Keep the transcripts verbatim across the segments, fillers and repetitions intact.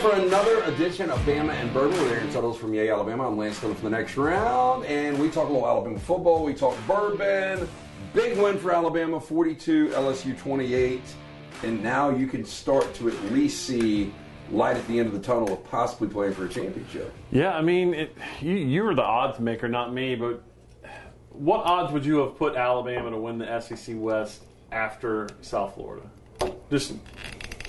for another edition of Bama and Bourbon with Aaron Suttles from Yay Alabama. I'm Lance Taylor from the next round, and we talk a little Alabama football. We talk bourbon. Big win for Alabama, forty-two, L S U twenty-eight. And now you can start to at least see light at the end of the tunnel of possibly playing for a championship. Yeah, I mean, it, you, you were the odds maker, not me, but what odds would you have put Alabama to win the S E C West after South Florida? Just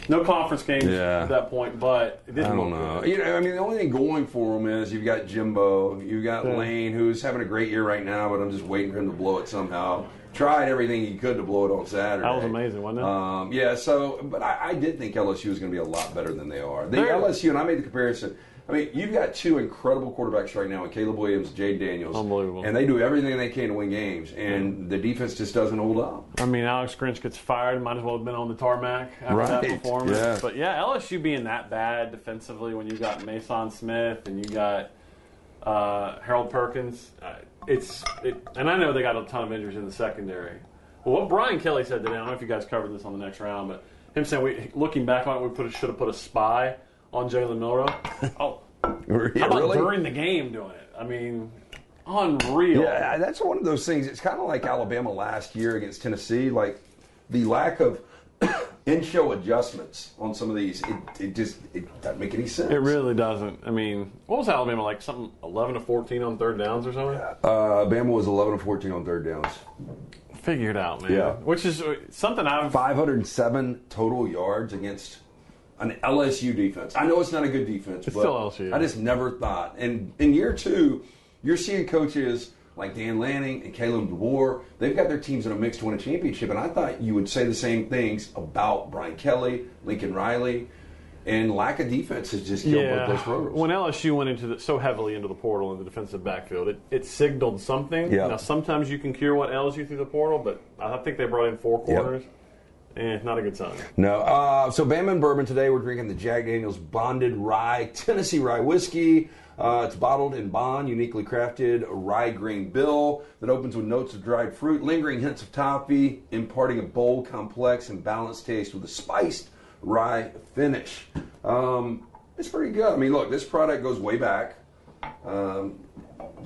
no conference games yeah. at that point, but it didn't I don't know. You know, I mean, the only thing going for them is you've got Jimbo, you've got yeah. Lane, who's having a great year right now, but I'm just waiting for him to blow it somehow. Tried everything he could to blow it on Saturday. That was amazing, wasn't it? Um, yeah, so, but I, I did think L S U was going to be a lot better than they are. The They're, L S U, and I made the comparison, I mean, you've got two incredible quarterbacks right now, Caleb Williams, Jayden Daniels. Unbelievable. And they do everything they can to win games, and the defense just doesn't hold up. I mean, Alex Grinch gets fired. Might as well have been on the tarmac after right. that performance. Yeah. But, yeah, L S U being that bad defensively when you got Mason Smith and you got uh, Harold Perkins uh, – It's it, and I know they got a ton of injuries in the secondary. Well, what Brian Kelly said today, I don't know if you guys covered this on the next round, but him saying we looking back on it, we put should have put a spy on Jalen Milroe. Oh, yeah, how about really? During the game doing it? I mean, unreal. Yeah, that's one of those things. It's kind of like Alabama last year against Tennessee, like the lack of in-show adjustments on some of these. It, it just it doesn't make any sense. It really doesn't. I mean, what was Alabama like? Something eleven to fourteen on third downs or something? Uh, Bama was eleven to fourteen on third downs. Figured out, man. Yeah. Which is something I've... five hundred seven total yards against an L S U defense. I know it's not a good defense, it's but still L S U. I just never thought. And in year two, you're seeing coaches like Dan Lanning and Kalen DeBoer, they've got their teams in a mix to win a championship, and I thought you would say the same things about Brian Kelly, Lincoln Riley, and lack of defense has just killed yeah. both those programs. When L S U went into the, so heavily into the portal in the defensive backfield, it, it signaled something. Yep. Now, sometimes you can cure what L S U through the portal, but I think they brought in four corners. Yep. Eh, not a good sign. No. Uh, so, Bama and Bourbon today, we're drinking the Jack Daniel's Bonded Rye, Tennessee Rye Whiskey. Uh, it's bottled in bond, uniquely crafted rye grain bill that opens with notes of dried fruit, lingering hints of toffee, imparting a bold, complex, and balanced taste with a spiced rye finish. Um, it's pretty good. I mean, look, this product goes way back. Um,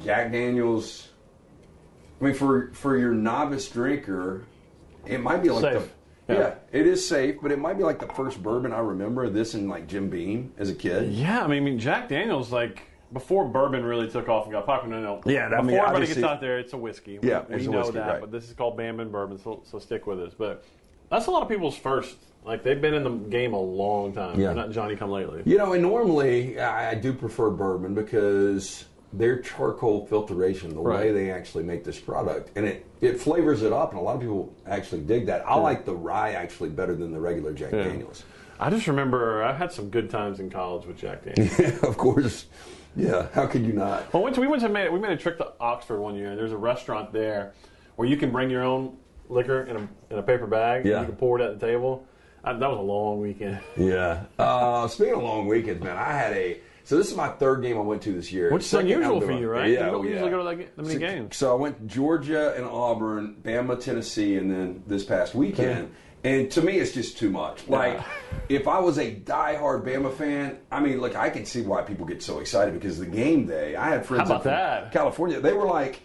Jack Daniel's, I mean, for, for your novice drinker, it might be like Safe. the... Yeah. yeah, it is safe, but it might be like the first bourbon I remember, this and like Jim Beam as a kid. Yeah, I mean, I mean Jack Daniel's, like, before bourbon really took off and got popular, no, no. Yeah, that, before I mean, everybody gets out there, it's a whiskey. We, yeah, we it's know a whiskey, that, right. But this is called Bama and Bourbon, so, so stick with us. But that's a lot of people's first. Like, they've been in the game a long time. Yeah. They're not Johnny come lately. You know, and normally I, I do prefer bourbon because their charcoal filtration, the right. way they actually make this product, and it, it flavors it up, and a lot of people actually dig that. I yeah. like the rye actually better than the regular Jack yeah. Daniels. I just remember I had some good times in college with Jack Daniels. Yeah, of course. Yeah, how could you not? Well, we went to made, we made a trip to Oxford one year, and there's a restaurant there where you can bring your own liquor in a, in a paper bag, yeah. and you can pour it at the table. I, that was a long weekend. Yeah. Uh, speaking of long weekends, man, I had a... So this is my third game I went to this year. Which is unusual for you, right? Yeah, you don't yeah. usually go to that, that many so, games. So I went Georgia and Auburn, Bama, Tennessee, and then this past weekend. Yeah. And to me, it's just too much. Like, yeah. if I was a diehard Bama fan, I mean, look, I can see why people get so excited because the game day. I had friends in California. They were like,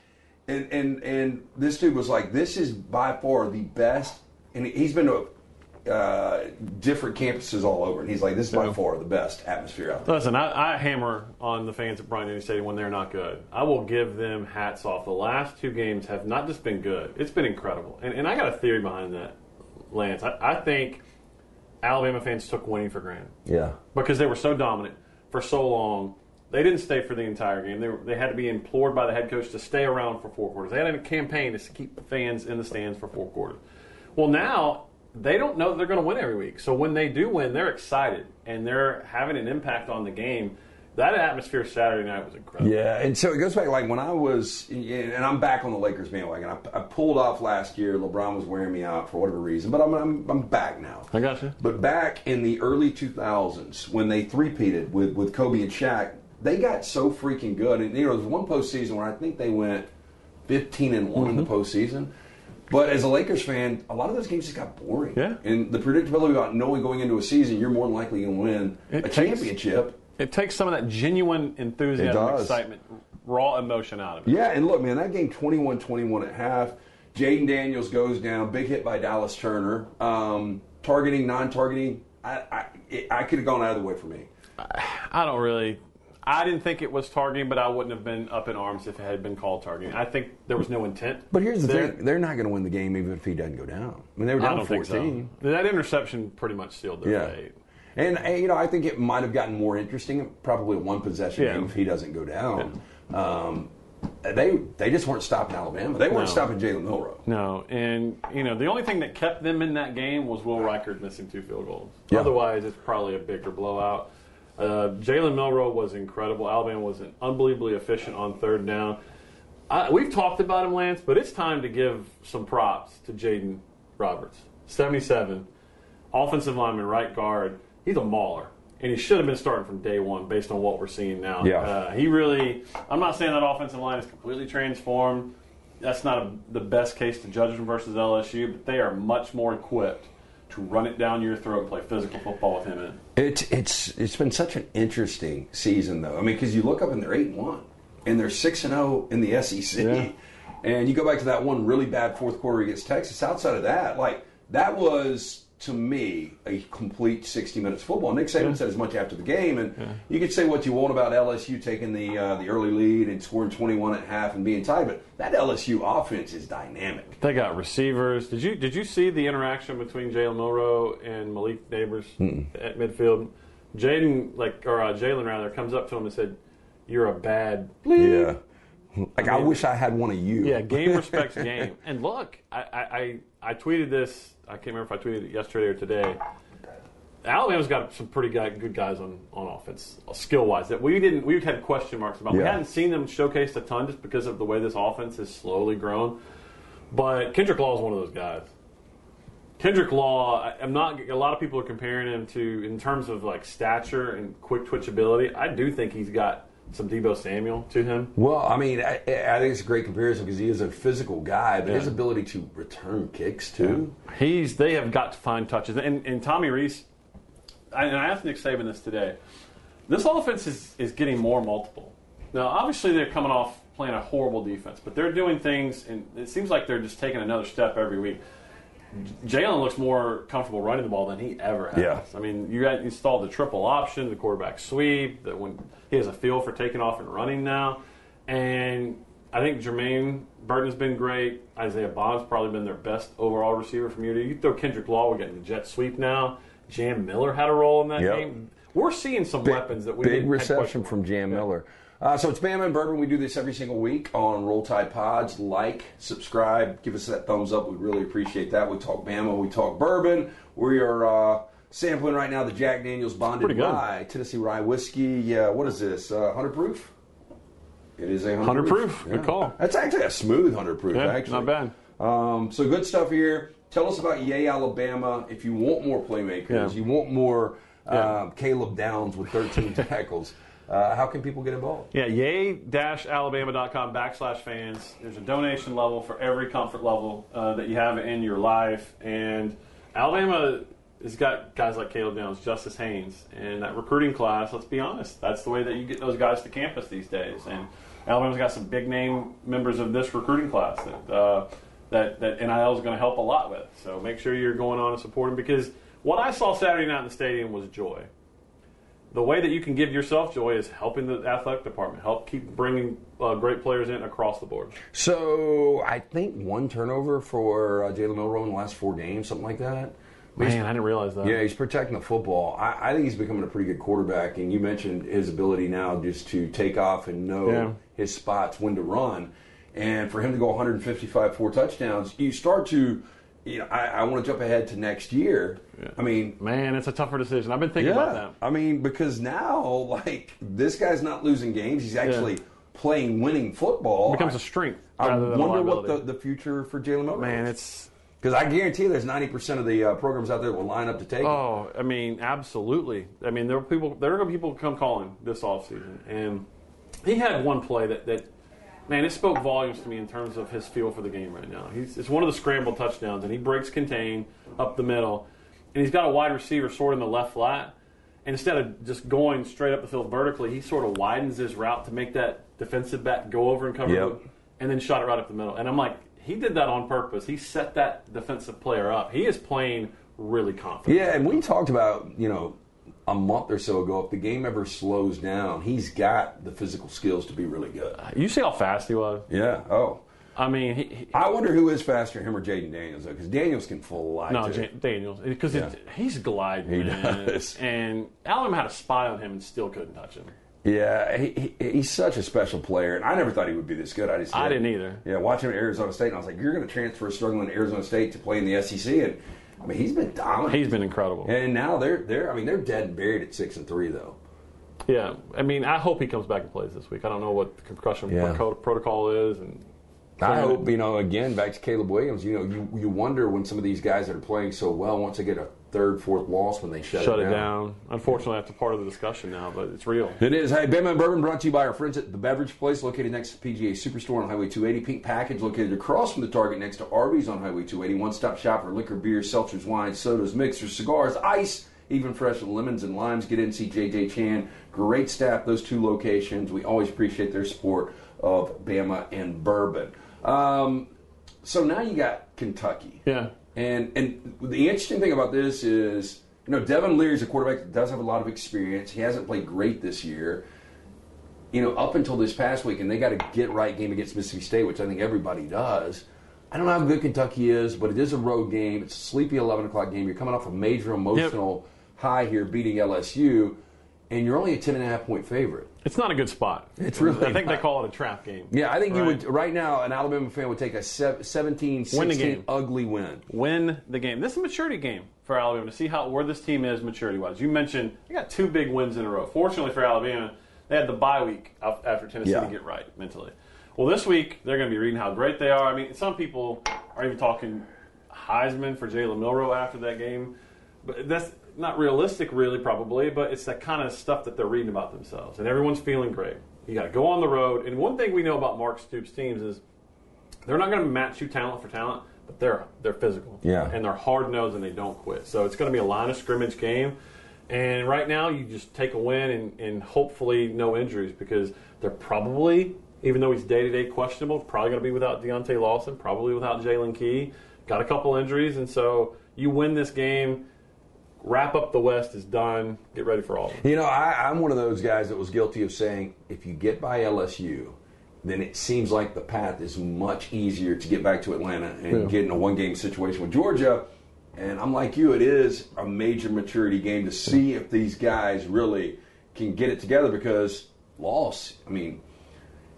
and, and, and this dude was like, this is by far the best. And he's been to a... Uh, different campuses all over, and he's like, this is by yeah. far the best atmosphere out there. Listen, I, I hammer on the fans at Bryant Denny Stadium when they're not good. I will give them hats off. The last two games have not just been good, it's been incredible. And, and I got a theory behind that, Lance. I, I think Alabama fans took winning for granted. Yeah. Because they were so dominant for so long. They didn't stay for the entire game. They were, they had to be implored by the head coach to stay around for four quarters. They had a campaign to keep the fans in the stands for four quarters. Well, now... they don't know that they're going to win every week. So when they do win, they're excited, and they're having an impact on the game. That atmosphere Saturday night was incredible. Yeah, and so it goes back, like, when I was – and I'm back on the Lakers bandwagon. I, I pulled off last year. LeBron was wearing me out for whatever reason, but I'm, I'm, I'm back now. I got you. But back in the early two thousands when they three-peated with, with Kobe and Shaq, they got so freaking good. And, you know, there was one postseason where I think they went fifteen and one mm-hmm. in the postseason. But as a Lakers fan, a lot of those games just got boring. Yeah. And the predictability about knowing going into a season you're more than likely going to win it a takes, championship. It takes some of that genuine enthusiasm, excitement, raw emotion out of it. Yeah, and look, man, that game twenty-one twenty-one at half, Jayden Daniels goes down, big hit by Dallas Turner. Um, targeting, non-targeting, I, I, it, I could have gone either way for me. I, I don't really... I didn't think it was targeting, but I wouldn't have been up in arms if it had been called targeting. I think there was no intent. But here's the there. thing. They're not going to win the game even if he doesn't go down. I mean, they were down fourteen. So. That interception pretty much sealed their yeah. day. And, and, you know, I think it might have gotten more interesting, probably one possession yeah. game if he doesn't go down. Yeah. Um, they they just weren't stopping Alabama. They weren't no. stopping Jalen Milroe. No. And, you know, the only thing that kept them in that game was Will Reichard missing two field goals. Yeah. Otherwise, it's probably a bigger blowout. Uh, Jalen Milroe was incredible. Alabama was unbelievably efficient on third down. I, we've talked about him, Lance, but it's time to give some props to Jayden Roberts. seventy-seven, offensive lineman, right guard. He's a mauler, and he should have been starting from day one based on what we're seeing now. Yeah. Uh, he really – I'm not saying that offensive line is completely transformed. That's not a, the best case to judge them versus L S U, but they are much more equipped to run it down your throat and play physical football with him in it. It's, it's, it's been such an interesting season, though. I mean, because you look up and they're eight and one, and they're six and oh in the S E C. Yeah. And you go back to that one really bad fourth quarter against Texas. Outside of that, like, that was, to me, a complete sixty minutes football. Nick Saban yeah. said as much after the game, and yeah. you could say what you want about L S U taking the uh, the early lead and scoring twenty-one at half and being tied, but that L S U offense is dynamic. They got receivers. Did you did you see the interaction between Jalen Milroe and Malik Nabers mm. at midfield? Jayden like or uh, Jalen rather comes up to him and said, "You're a bad bleep." Yeah. Like, I, mean, I wish I had one of you. Yeah, game respects game. And look, I, I, I tweeted this. I can't remember if I tweeted it yesterday or today. Alabama's got some pretty good guys on, on offense, skill-wise, that we didn't, we've had question marks about. Yeah. We hadn't seen them showcased a ton just because of the way this offense has slowly grown. But Kendrick Law is one of those guys. Kendrick Law, I'm not. A lot of people are comparing him to, in terms of like stature and quick twitchability. I do think he's got some Debo Samuel to him. Well, I mean, I, I think it's a great comparison because he is a physical guy, but yeah. his ability to return kicks, too. Yeah. He's. They have got to find touches. And, and Tommy Reese, I, and I asked Nick Saban this today, this offense is, is getting more multiple. Now, obviously, they're coming off playing a horrible defense, but they're doing things, and it seems like they're just taking another step every week. Jalen looks more comfortable running the ball than he ever has. Yeah. I mean, you got installed the triple option, the quarterback sweep, that when he has a feel for taking off and running now. And I think Jermaine Burton has been great. Isaiah Bond's probably been their best overall receiver from year to year. You throw Kendrick Law, we're getting the jet sweep now. Jam Miller had a role in that yep. game. We're seeing some big, weapons that we big didn't reception from Jam yeah. Miller. Uh, so it's Bama and Bourbon. We do this every single week on Roll Tide Pods. Like, subscribe, give us that thumbs up. We really appreciate that. We talk Bama, we talk Bourbon. We are uh, sampling right now the Jack Daniel's Bonded Rye, Tennessee Rye Whiskey. Yeah, what is this? Uh, one hundred proof? It is a one hundred proof. Yeah. Good call. That's actually a smooth one hundred proof, yeah, actually. Not bad. Um, so good stuff here. Tell us about Yay Alabama. If you want more playmakers, yeah. you want more uh, yeah. Caleb Downs with thirteen tackles. Uh, how can people get involved? Yeah, yay alabama dot com backslash fans. There's a donation level for every comfort level uh, that you have in your life. And Alabama has got guys like Caleb Downs, Justice Haynes, and that recruiting class, let's be honest, that's the way that you get those guys to campus these days. And Alabama's got some big-name members of this recruiting class that, uh, that, that N I L is going to help a lot with. So make sure you're going on and supporting, because what I saw Saturday night in the stadium was joy. The way that you can give yourself joy is helping the athletic department, help keep bringing uh, great players in across the board. So I think one turnover for uh, Jalen Milroe in the last four games, something like that. Man, he's, I didn't realize that. Yeah, he's protecting the football. I, I think he's becoming a pretty good quarterback, and you mentioned his ability now just to take off and know yeah. his spots, when to run. And for him to go one hundred fifty-five, four touchdowns, you start to – You know, I, I want to jump ahead to next year. Yeah. I mean, man, it's a tougher decision. I've been thinking yeah, about that. I mean, because now, like, this guy's not losing games. He's actually yeah. playing winning football. It becomes I, a strength. I wonder what the, the future for Jalen Milroe is. Man, it's because I guarantee there's ninety percent of the uh, programs out there will line up to take. Oh, him. I mean, absolutely. I mean, there are people. There are people come calling this offseason, and he had one play that that Man, it spoke volumes to me in terms of his feel for the game right now. He's, it's one of the scramble touchdowns, and he breaks contain up the middle, and he's got a wide receiver sort of in the left flat. And instead of just going straight up the field vertically, he sort of widens his route to make that defensive back go over and cover yep. the, and then shot it right up the middle. And I'm like, he did that on purpose. He set that defensive player up. He is playing really confident. Yeah, and we talked about, you know, a month or so ago, if the game ever slows down, he's got the physical skills to be really good. You see how fast he was? Yeah. Oh. I mean, he, he, I wonder who is faster, him or Jayden Daniels, though, because Daniels can fly. No, J- Daniels, because yeah. he's gliding. He man. does. And Alabama had a spy on him and still couldn't touch him. Yeah, he, he, he's such a special player, and I never thought he would be this good. I just I didn't either. Yeah, watching him at Arizona State, and I was like, you're going to transfer struggling to Arizona State to play in the S E C, and I mean, he's been dominant. He's been incredible. And now they're they're I mean, they're dead and buried at six and three though. Yeah, I mean, I hope he comes back and plays this week. I don't know what the concussion yeah. protocol is, and I hope, you know, again, back to Caleb Williams, you know, you, you wonder when some of these guys that are playing so well, once they get a third, fourth loss, when they shut, shut it down. Shut it down. Unfortunately, that's a part of the discussion now, but it's real. It is. Hey, Bama and Bourbon brought to you by our friends at The Beverage Place, located next to P G A Superstore on Highway two eighty. Pink Package, located across from the Target next to Arby's on Highway two eighty. One-stop shop for liquor, beer, seltzers, wines, sodas, mixers, cigars, ice, even fresh lemons and limes. Get in, see J J Chan. Great staff, those two locations. We always appreciate their support of Bama and Bourbon. Um, so now you got Kentucky. Yeah. And and the interesting thing about this is, you know, Devin Leary's a quarterback that does have a lot of experience. He hasn't played great this year, you know, up until this past week, and they got a get-right game against Mississippi State, which I think everybody does. I don't know how good Kentucky is, but it is a road game. It's a sleepy eleven o'clock game. You're coming off a major emotional yep. high here beating L S U, and you're only a ten and a half point favorite. It's not a good spot. It's really. I think not. They call it a trap game. Yeah, I think right? you would. Right now, an Alabama fan would take a seventeen sixteen ugly win. Win the game. This is a maturity game for Alabama to see how where this team is maturity-wise. You mentioned they got two big wins in a row. Fortunately for Alabama, they had the bye week after Tennessee yeah. to get right mentally. Well, this week, they're going to be reading how great they are. I mean, some people are even talking Heisman for Jalen Milroe after that game. But that's not realistic, really, probably, but it's that kind of stuff that they're reading about themselves, and everyone's feeling great. You got to go on the road, and one thing we know about Mark Stoops' teams is they're not going to match you talent for talent, but they're they're physical, yeah, and they're hard nosed and they don't quit. So it's going to be a line of scrimmage game, and right now you just take a win and, and hopefully no injuries, because they're probably, even though he's day to day questionable, probably going to be without Deontay Lawson, probably without Jalen Key, got a couple injuries, and so you win this game. Wrap up the West is done. Get ready for all of it. You know, I, I'm one of those guys that was guilty of saying, if you get by L S U, then it seems like the path is much easier to get back to Atlanta and yeah. get in a one-game situation with Georgia. And I'm like you, it is a major maturity game to see if these guys really can get it together, because loss, I mean,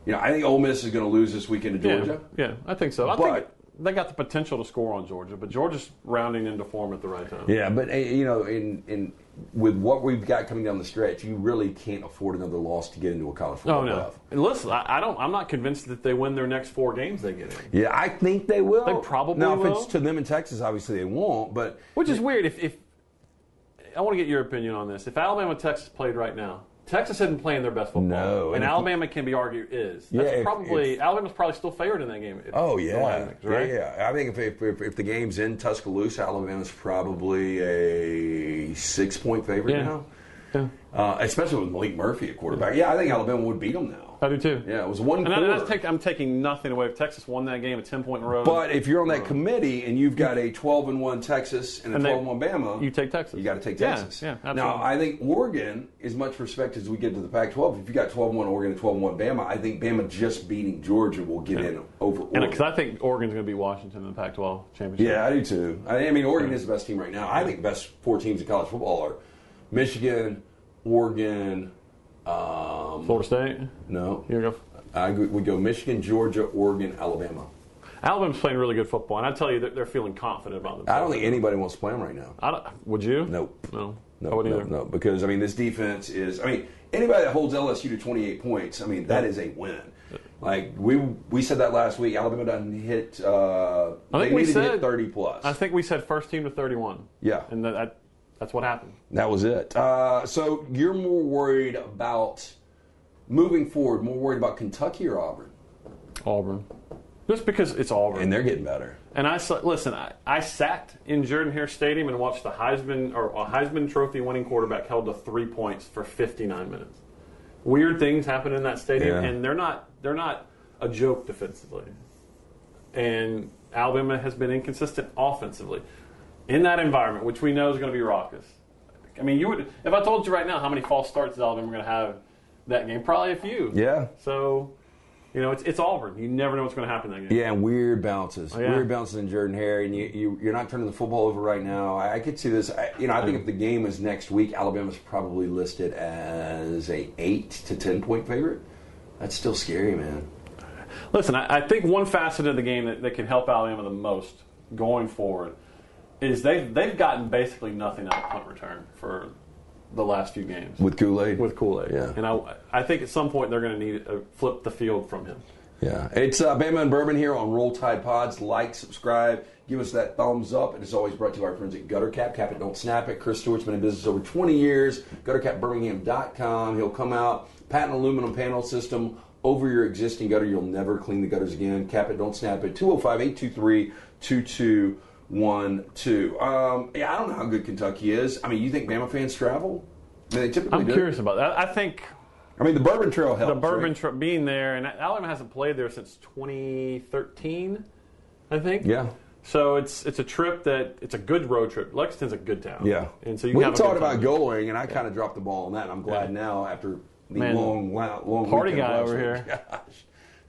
you know, I think Ole Miss is going to lose this weekend to Georgia. Yeah, yeah I think so. I but, think they got the potential to score on Georgia, but Georgia's rounding into form at the right time. Yeah, but, you know, in, in with what we've got coming down the stretch, you really can't afford another loss to get into a college football playoff. Oh, no. And listen, I, I don't, I'm not convinced that they win their next four games they get in. Yeah, I think they will. They probably now, will. Now, if it's to them in Texas, obviously they won't. But Which is weird. If, if I want to get your opinion on this. If Alabama and Texas played right now, Texas isn't playing their best football. No. And Alabama can be argued is. That's yeah, if, probably if, Alabama's probably still favored in that game. If, oh, yeah. Atlantics, right? Yeah, yeah. I think if, if if the game's in Tuscaloosa, Alabama's probably a six-point favorite yeah. now. Yeah. Uh, especially with Malik Murphy at quarterback. Yeah, I think Alabama would beat them now. I do, too. Yeah, it was one and quarter. I, I take, I'm taking nothing away. If Texas won that game, a ten-point road. But if you're on that road. committee and you've got a twelve and one Texas and a twelve and one Bama. You take Texas. You got to take Texas. Yeah, yeah, now, I think Oregon, as much respect as we give to the Pac twelve, if you got twelve and one Oregon and twelve and one Bama, I think Bama just beating Georgia will get yeah. in over Oregon. Because I think Oregon's going to be Washington in the Pac twelve championship. Yeah, I do, too. I, I mean, Oregon yeah. is the best team right now. I think the best four teams in college football are Michigan, Oregon, um, Florida State. No, here we go. I would go Michigan, Georgia, Oregon, Alabama. Alabama's playing really good football, and I tell you that they're feeling confident about themselves. I don't think anybody wants to play them right now. I don't, would you? Nope. No, no, I wouldn't no, either. No, because I mean, this defense is. I mean, anybody that holds L S U to twenty-eight points, I mean, that is a win. Like we we said that last week. Alabama doesn't hit. Uh, I think they we said to hit thirty plus. I think we said first team to thirty-one. Yeah, and that. That's what happened. That was it. Uh, so you're more worried about moving forward, more worried about Kentucky or Auburn? Auburn. Just because it's Auburn. And they're getting better. And I listen, I, I sat in Jordan-Hare Stadium and watched the Heisman or a Heisman Trophy winning quarterback held to three points for fifty-nine minutes. Weird things happen in that stadium, yeah. and they're not they're not a joke defensively. And Alabama has been inconsistent offensively. In that environment, which we know is going to be raucous. I mean, you would if I told you right now how many false starts Alabama are going to have that game, probably a few. Yeah. So, you know, it's it's Auburn. You never know what's going to happen that game. Yeah, and weird bounces. Oh, yeah. Weird bounces in Jordan-Hare, and you, you, you're not turning the football over right now. I, I could see this. I, you know, I think if the game is next week, Alabama's probably listed as a eight to ten point favorite. That's still scary, man. Listen, I, I think one facet of the game that, that can help Alabama the most going forward is they've, they've gotten basically nothing out of punt return for the last few games. With Kool-Aid? With Kool-Aid, yeah. And I, I think at some point they're going to need to flip the field from him. Yeah. It's uh, Bama and Bourbon here on Roll Tide Pods. Like, subscribe, give us that thumbs up. It is always brought to you by our friends at Gutter Cap. Cap it, don't snap it. Chris Stewart's been in business over twenty years. gutter cap birmingham dot com. He'll come out, patent aluminum panel system over your existing gutter. You'll never clean the gutters again. Cap it, don't snap it. two oh five, eight two three, two two two two. One, two. Um, yeah, I don't know how good Kentucky is. I mean, you think Bama fans travel? I mean, they typically I'm do. I'm curious about that. I think. I mean, the Bourbon Trail helps. The Bourbon right? Trail being there, and Alabama hasn't played there since twenty thirteen, I think. Yeah. So it's it's a trip that it's a good road trip. Lexington's a good town. Yeah. And so you we talked about going, and I yeah. kind of dropped the ball on that. And I'm glad yeah. now after the Man, long, long party guy over here. Gosh,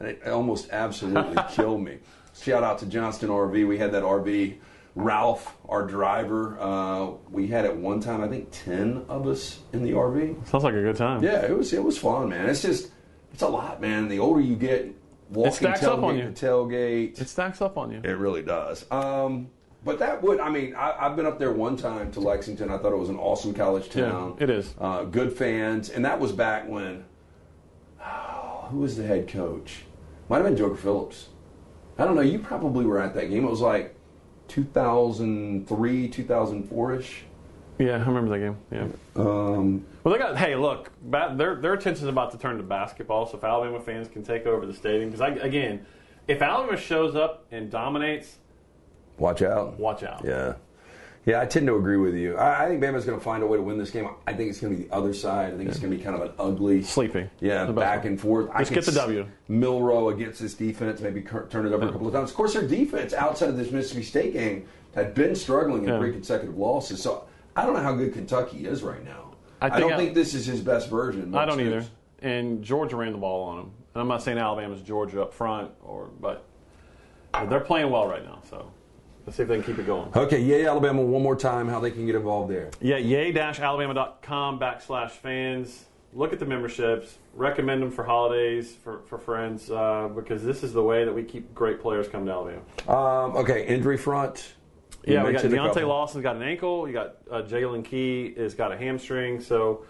it almost absolutely killed me. Shout out to Johnston R V. We had that R V. Ralph, our driver, uh, we had at one time, I think, ten of us in the R V. Sounds like a good time. Yeah, it was it was fun, man. It's just, it's a lot, man. The older you get, walking tailgate to tailgate. It stacks up on you. It really does. Um, but that would, I mean, I, I've been up there one time to Lexington. I thought it was an awesome college town. Yeah, it is. Uh, good fans. And that was back when, oh, who was the head coach? Might have been Joker Phillips. I don't know. You probably were at that game. It was like two thousand three, two thousand four-ish. Yeah, I remember that game. Yeah. Um, well, they got. Hey, look, bat, their their attention is about to turn to basketball. So if Alabama fans can take over the stadium, because again, if Alabama shows up and dominates, watch out. Watch out. Yeah. Yeah, I tend to agree with you. I, I think Bama's going to find a way to win this game. I think it's going to be the other side. I think yeah. it's going to be kind of an ugly. Sleepy. Yeah, back one. and forth. Let's I get the W. Milroe against this defense, maybe turn it over yeah. a couple of times. Of course, their defense outside of this Mississippi State game had been struggling in yeah. three consecutive losses. So I don't know how good Kentucky is right now. I, think I don't I, think this is his best version. I don't either. Years. And Georgia ran the ball on him. And I'm not saying Alabama's Georgia up front, or but they're playing well right now, so. Let's see if they can keep it going. Okay, Yay Alabama one more time, how they can get involved there. Yeah, yay alabama dot com backslash fans. Look at the memberships. Recommend them for holidays, for, for friends, uh, because this is the way that we keep great players coming to Alabama. Um, okay, injury front. You yeah, we got Deontay Lawson's got an ankle. You got uh, Jalen Key has got a hamstring. So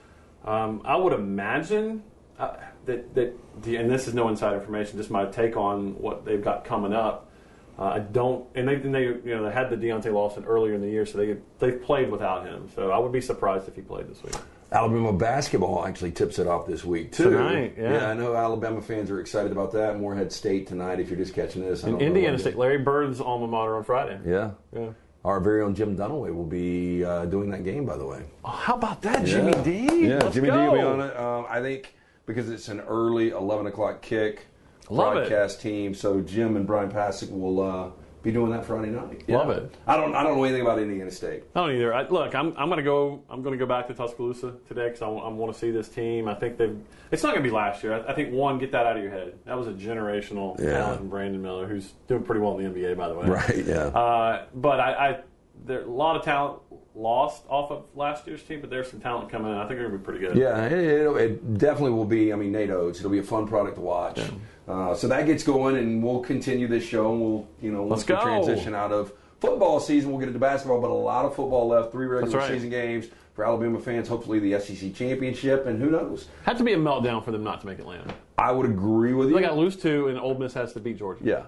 um, I would imagine uh, that, that the, and this is no inside information, just my take on what they've got coming up. Uh, I don't, and they, and they, you know, they had the Deontay Lawson earlier in the year, so they they've played without him. So I would be surprised if he played this week. Alabama basketball actually tips it off this week too. Tonight, yeah. yeah I know Alabama fans are excited about that. Morehead State tonight. If you're just catching this, I don't in know Indiana State, Larry Bird's alma mater on Friday. Yeah, yeah. Our very own Jim Dunaway will be uh, doing that game. By the way, oh, how about that, yeah. Jimmy D? Yeah, Let's Jimmy go. D will be on it. Um, I think because it's an early eleven o'clock kick. Love broadcast it. Team, so Jim and Brian Pasek will uh, be doing that Friday night. Yeah. Love it. I don't. I don't know anything about Indiana State. I don't either. I, look, I'm. I'm going to go. I'm going to go back to Tuscaloosa today because I, w- I want to see this team. I think they've. It's not going to be last year. I, I think one. Get that out of your head. That was a generational yeah. talent in Brandon Miller, who's doing pretty well in the N B A, by the way. Right. Yeah. Uh, but I, I there a lot of talent lost off of last year's team, but there's some talent coming in. I think they're going to be pretty good. Yeah, it, it, it definitely will be. I mean, Nate Oates. It'll be a fun product to watch. Yeah. Uh, so that gets going, and we'll continue this show, and we'll, you know, once we transition out of football season, we'll get into basketball, but a lot of football left, three regular right. season games for Alabama fans, hopefully the S E C championship, and who knows. Had to be a meltdown for them not to make Atlanta. I would agree with you. They got to lose two, and Ole Miss has to beat Georgia. Yeah.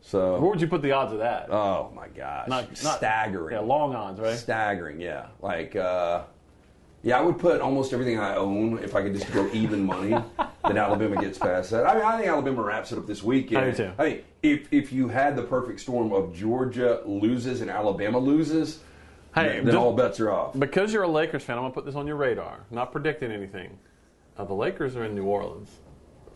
So, where would you put the odds of that? Oh, my gosh. Not, not, staggering. Yeah, long odds, right? Staggering, yeah. Like, uh, Yeah, I would put almost everything I own, if I could just go even money, then Alabama gets past that. I mean, I think Alabama wraps it up this weekend. I do too. I mean, if, if you had the perfect storm of Georgia loses and Alabama loses, hey, then just, all bets are off. Because you're a Lakers fan, I'm going to put this on your radar. I'm not predicting anything. Uh, the Lakers are in New Orleans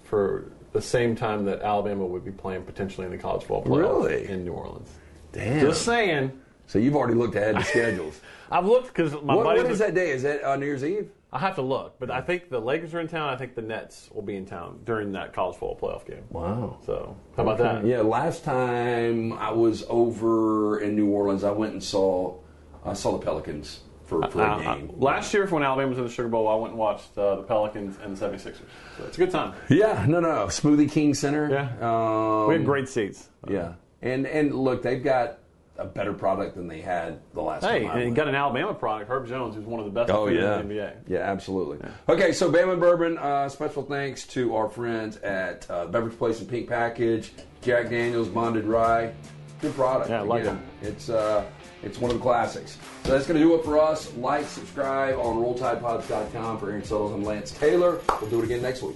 for the same time that Alabama would be playing potentially in the college football playoff really? in New Orleans. Damn. Just saying. So you've already looked ahead to schedules. I've looked because my what, buddies... What is that day? Is that on New Year's Eve? I have to look, but I think the Lakers are in town. I think the Nets will be in town during that college football playoff game. Wow. So how about okay. that? Yeah, last time I was over in New Orleans, I went and saw I saw the Pelicans for, for I, a game. I, last year, when Alabama was in the Sugar Bowl, I went and watched uh, the Pelicans and the seventy-sixers. So it's a good time. Yeah, no, no. Smoothie King Center. Yeah. Um, we had great seats. Yeah. And, and look, they've got a better product than they had the last hey, time. Hey, and you got an Alabama product, Herb Jones, who's one of the best oh, yeah. in the N B A. Yeah, absolutely. Yeah. Okay, so Bama and Bourbon, uh, special thanks to our friends at uh, Beverage Place and Pink Package, Jack Daniel's Bonded Rye. Good product. Yeah, I like them. It's, uh, it's one of the classics. So that's going to do it for us. Like, subscribe on roll tide pods dot com. For Aaron Suttles and Lance Taylor. We'll do it again next week.